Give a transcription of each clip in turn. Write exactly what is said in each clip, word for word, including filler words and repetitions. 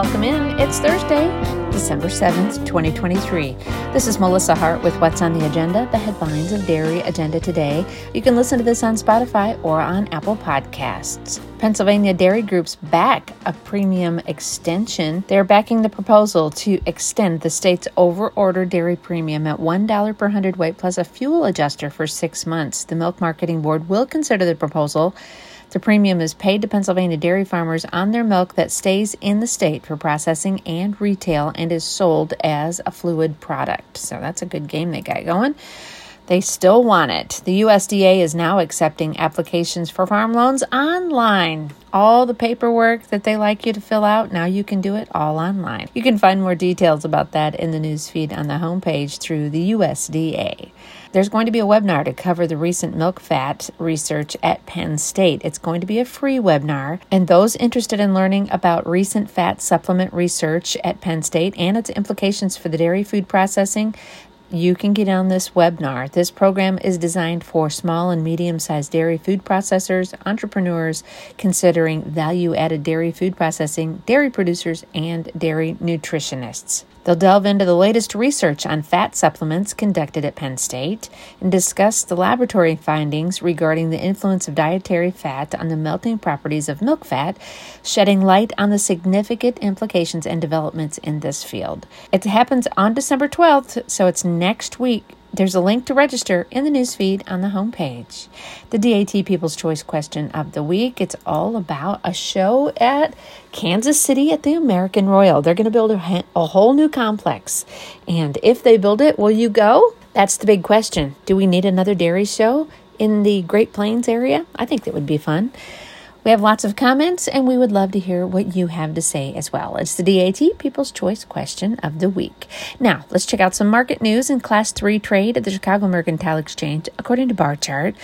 welcome in. It's Thursday, December seventh, twenty twenty-three. This is Melissa Hart with What's on the Agenda, the headlines of Dairy Agenda Today. You can listen to this on Spotify or on Apple Podcasts. Pennsylvania Dairy Group's back a premium extension. They're backing the proposal to extend the state's over-order dairy premium at one dollar per hundredweight plus a fuel adjuster for six months. The Milk Marketing Board will consider the proposal. The premium is paid to Pennsylvania dairy farmers on their milk that stays in the state for processing and retail and is sold as a fluid product. So that's a good game they got going. They still want it. The U S D A is now accepting applications for farm loans online. All the paperwork that they like you to fill out, now you can do it all online. You can find more details about that in the newsfeed on the homepage through the U S D A. There's going to be a webinar to cover the recent milk fat research at Penn State. It's going to be a free webinar, and those interested in learning about recent fat supplement research at Penn State and its implications for the dairy food processing, you can get on this webinar. This program is designed for small and medium-sized dairy food processors, entrepreneurs considering value-added dairy food processing, dairy producers, and dairy nutritionists. They'll delve into the latest research on fat supplements conducted at Penn State and discuss the laboratory findings regarding the influence of dietary fat on the melting properties of milk fat, shedding light on the significant implications and developments in this field. It happens on December twelfth, so it's next week. There's a link to register in the newsfeed on the homepage. The D A T People's Choice Question of the Week. It's all about a show at Kansas City at the American Royal. They're going to build a, ha- a whole new complex. And if they build it, will you go? That's the big question. Do we need another dairy show in the Great Plains area? I think that would be fun. We have lots of comments, and we would love to hear what you have to say as well. It's the D A T People's Choice Question of the Week. Now, let's check out some market news in Class three trade at the Chicago Mercantile Exchange. According to Bar Chart,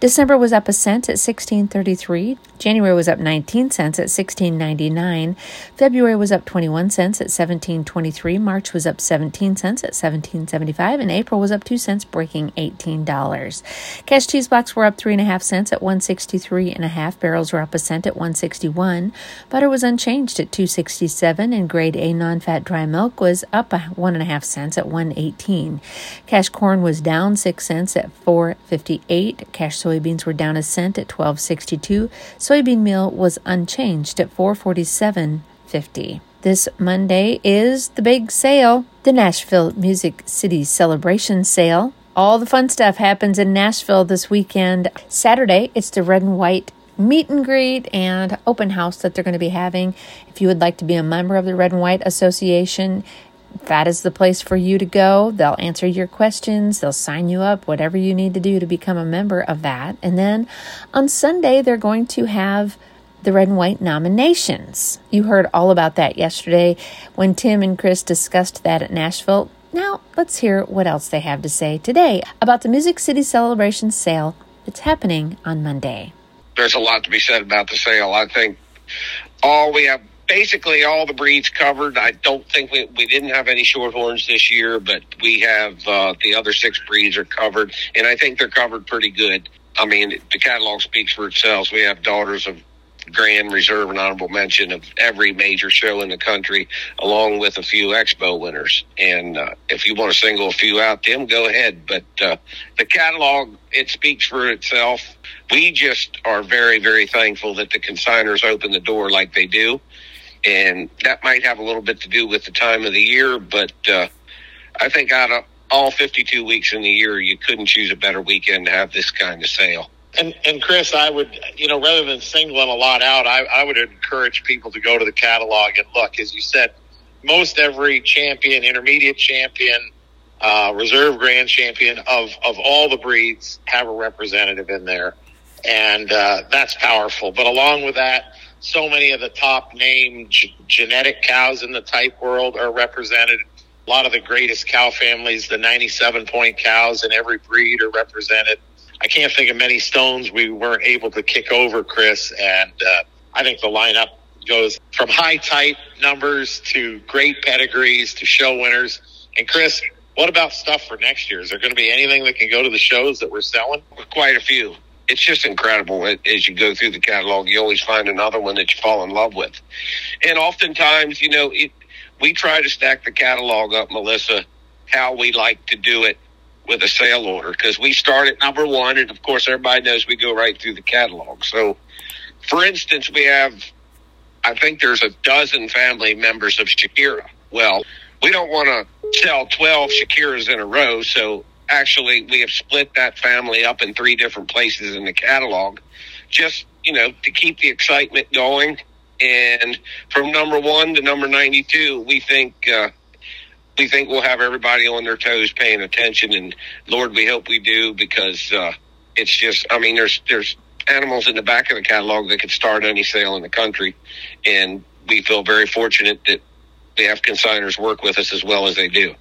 December was up a cent at sixteen thirty-three. January was up nineteen cents at sixteen ninety-nine. February was up twenty-one cents at seventeen twenty-three. March was up seventeen cents at seventeen seventy-five. And April was up two cents, breaking eighteen dollars. Cash cheese blocks were up three point five cents at one sixty-three point five. Barrels were up a cent at one sixty-one. Butter was unchanged at two sixty-seven, and grade A non-fat dry milk was up one and a half cents at one eighteen. Cash corn was down six cents at four fifty-eight. Cash soybeans were down a cent at twelve sixty-two. Soybean meal was unchanged at four forty-seven fifty. This Monday is the big sale, the Nashville Music City Celebration Sale. All the fun stuff happens in Nashville this weekend. Saturday, it's the Red and White meet and greet and open house that they're going to be having. If you would like to be a member of the Red and White Association, that is the place for you to go. They'll answer your questions. They'll sign you up, whatever you need to do to become a member of that. And then on Sunday, they're going to have the Red and White nominations. You heard all about that yesterday when Tim and Chris discussed that at Nashville. Now, let's hear what else they have to say today about the Music City Celebration Sale that's happening on Monday. There's a lot to be said about the sale. I think all we have, basically all the breeds covered. I don't think we, we didn't have any shorthorns this year, but we have uh, the other six breeds are covered, and I think they're covered pretty good. I mean, the catalog speaks for itself. We have daughters of Grand, Reserve, and honorable mention of every major show in the country, along with a few expo winners. And uh, if you want to single a few out, Tim, go ahead. But uh, the catalog, it speaks for itself. We just are very, very thankful that the consigners open the door like they do. And that might have a little bit to do with the time of the year, but uh, I think out of all fifty-two weeks in the year, you couldn't choose a better weekend to have this kind of sale. And, and Chris, I would, you know, rather than singling a lot out, I, I would encourage people to go to the catalog and look. As you said, most every champion, intermediate champion, uh, reserve grand champion of, of all the breeds have a representative in there. And uh, that's powerful. But along with that, so many of the top name g- genetic cows in the type world are represented. A lot of the greatest cow families, the ninety-seven point cows in every breed are represented. I can't think of many stones we weren't able to kick over, Chris, and uh, I think the lineup goes from high type numbers to great pedigrees to show winners. And Chris, what about stuff for next year? Is there going to be anything that can go to the shows that we're selling? Quite a few. it's just incredible. It, as you go through the catalog, you always find another one that you fall in love with. And oftentimes, you know, it, we try to stack the catalog up, Melissa, how we like to do it with a sale order, because we start at number one, and of course everybody knows we go right through the catalog. So, for instance, we have, I think there's a dozen family members of Shakira. Well, we don't want to sell twelve Shakiras in a row, so actually we have split that family up in three different places in the catalog, just, you know, to keep the excitement going. And from number one to number ninety-two, we think uh, we think we'll have everybody on their toes paying attention, and Lord, we hope we do, because uh, it's just, I mean, there's there's animals in the back of the catalog that could start any sale in the country, and we feel very fortunate that we have consigners work with us as well as they do.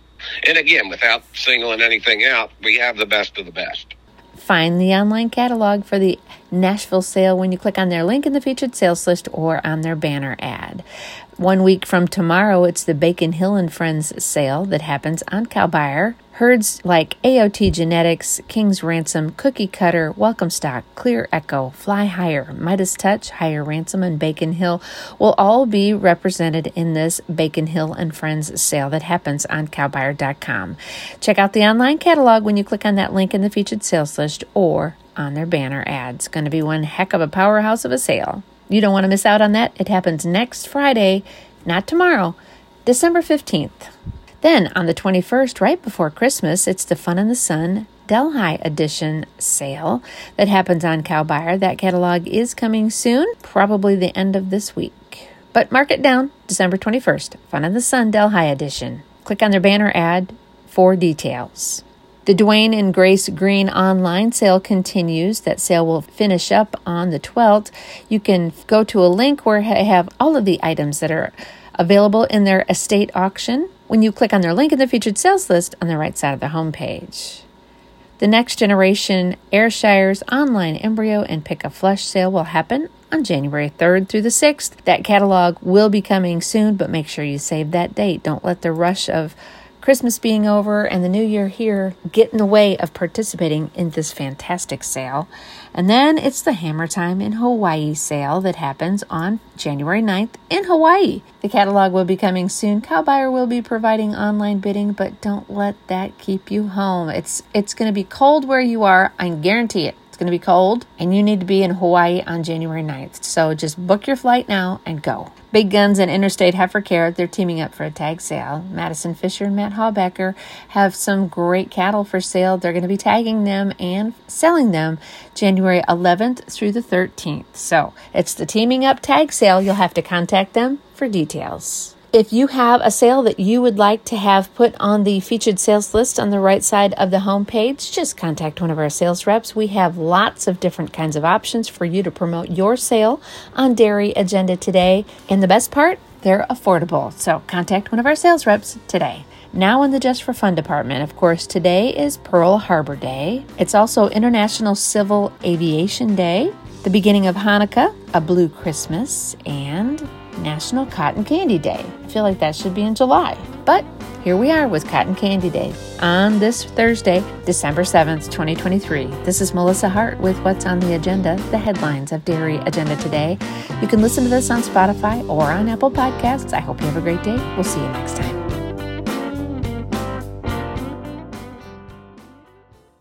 And again, without singling anything out, we have the best of the best. Find the online catalog for the Nashville sale when you click on their link in the featured sales list or on their banner ad. One week from tomorrow, it's the Bacon Hill and Friends sale that happens on Cowbuyer. Herds like A O T Genetics, King's Ransom, Cookie Cutter, Welcome Stock, Clear Echo, Fly Higher, Midas Touch, Higher Ransom, and Bacon Hill will all be represented in this Bacon Hill and Friends sale that happens on cowbuyer dot com. Check out the online catalog when you click on that link in the featured sales list or on their banner ads. It's going to be one heck of a powerhouse of a sale. You don't want to miss out on that. It happens next Friday, not tomorrow, December fifteenth. Then, on the twenty-first, right before Christmas, it's the Fun in the Sun Delhi Edition sale that happens on Cowbuyer. That catalog is coming soon, probably the end of this week. But mark it down, December twenty-first, Fun in the Sun Delhi Edition. Click on their banner ad for details. The Dwayne and Grace Green online sale continues. That sale will finish up on the twelfth. You can go to a link where they have all of the items that are available in their estate auction when you click on their link in the featured sales list on the right side of the homepage. The Next Generation Ayrshires online embryo and pick a flush sale will happen on January third through the sixth. That catalog will be coming soon, but make sure you save that date. Don't let the rush of Christmas being over and the new year here get in the way of participating in this fantastic sale. And then it's the Hammer Time in Hawaii sale that happens on January ninth in Hawaii. The catalog will be coming soon. Cowbuyer will be providing online bidding, but don't let that keep you home. It's it's going to be cold where you are. I guarantee it. It's going to be cold, and you need to be in Hawaii on January ninth. So just book your flight now and go. Big Guns and Interstate Heifer Care, they're teaming up for a tag sale. Madison Fisher and Matt Hallbecker have some great cattle for sale. They're going to be tagging them and selling them January eleventh through the thirteenth. So it's the teaming up tag sale. You'll have to contact them for details. If you have a sale that you would like to have put on the featured sales list on the right side of the homepage, just contact one of our sales reps. We have lots of different kinds of options for you to promote your sale on Dairy Agenda Today. And the best part, they're affordable. So contact one of our sales reps today. Now in the Just for Fun department, of course, today is Pearl Harbor Day. It's also International Civil Aviation Day, the beginning of Hanukkah, a blue Christmas, and National Cotton Candy Day. I feel like that should be in July. But here we are with Cotton Candy Day on this Thursday, December seventh, twenty twenty-three. This is Melissa Hart with What's on the Agenda, the headlines of Dairy Agenda Today. You can listen to this on Spotify or on Apple Podcasts. I hope you have a great day. We'll see you next time.